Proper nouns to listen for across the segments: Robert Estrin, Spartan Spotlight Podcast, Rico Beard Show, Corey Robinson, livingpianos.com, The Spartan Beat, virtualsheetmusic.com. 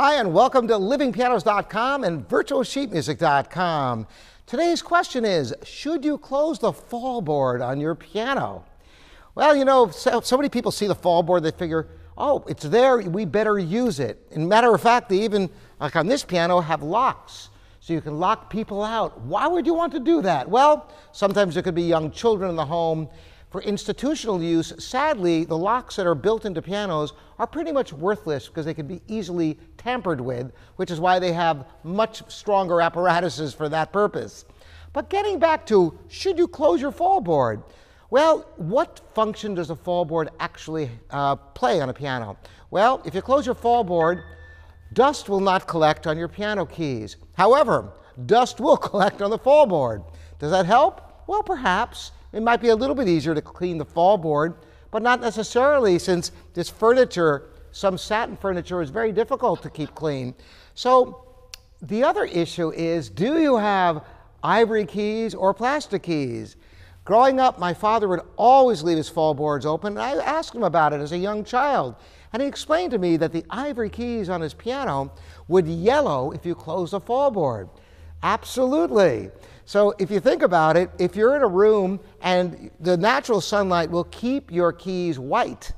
Hi, and welcome to livingpianos.com and virtualsheetmusic.com. Today's question is, should you close the fall board on your piano? Well, you know, so many people see the fall board, they figure, oh, it's there, we better use it. And matter of fact, they even, like on this piano, have locks, so you can lock people out. Why would you want to do that? Well, sometimes there could be young children in the home. For institutional use, sadly, the locks that are built into pianos are pretty much worthless because they can be easily tampered with, which is why they have much stronger apparatuses for that purpose. But getting back to, should you close your fall board? Well, what function does a fall board actually play on a piano? Well, if you close your fall board, dust will not collect on your piano keys. However, dust will collect on the fall board. Does that help? Well, perhaps. It might be a little bit easier to clean the fall board, but not necessarily, since this furniture, some satin furniture, is very difficult to keep clean. So the other issue is, do you have ivory keys or plastic keys? Growing up, my father would always leave his fall boards open, and I asked him about it as a young child. And he explained to me that the ivory keys on his piano would yellow if you closed the fall board. Absolutely. So if you think about it, if you're in a room and the natural sunlight will keep your keys white,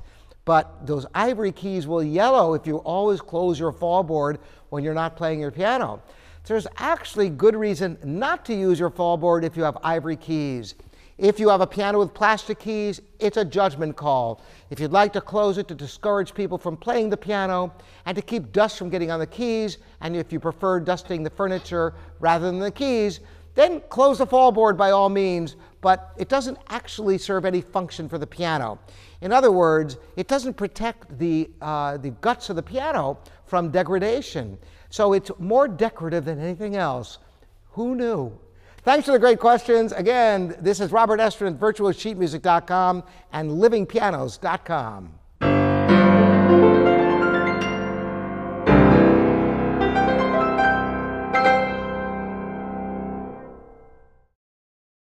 but those ivory keys will yellow if you always close your fall board when you're not playing your piano. There's actually good reason not to use your fall board if you have ivory keys. If you have a piano with plastic keys, it's a judgment call. If you'd like to close it to discourage people from playing the piano and to keep dust from getting on the keys, and if you prefer dusting the furniture rather than the keys, then close the fall board by all means, but it doesn't actually serve any function for the piano. In other words, it doesn't protect the guts of the piano from degradation. So it's more decorative than anything else. Who knew? Thanks for the great questions. Again, this is Robert Estrin at virtualsheetmusic.com and livingpianos.com.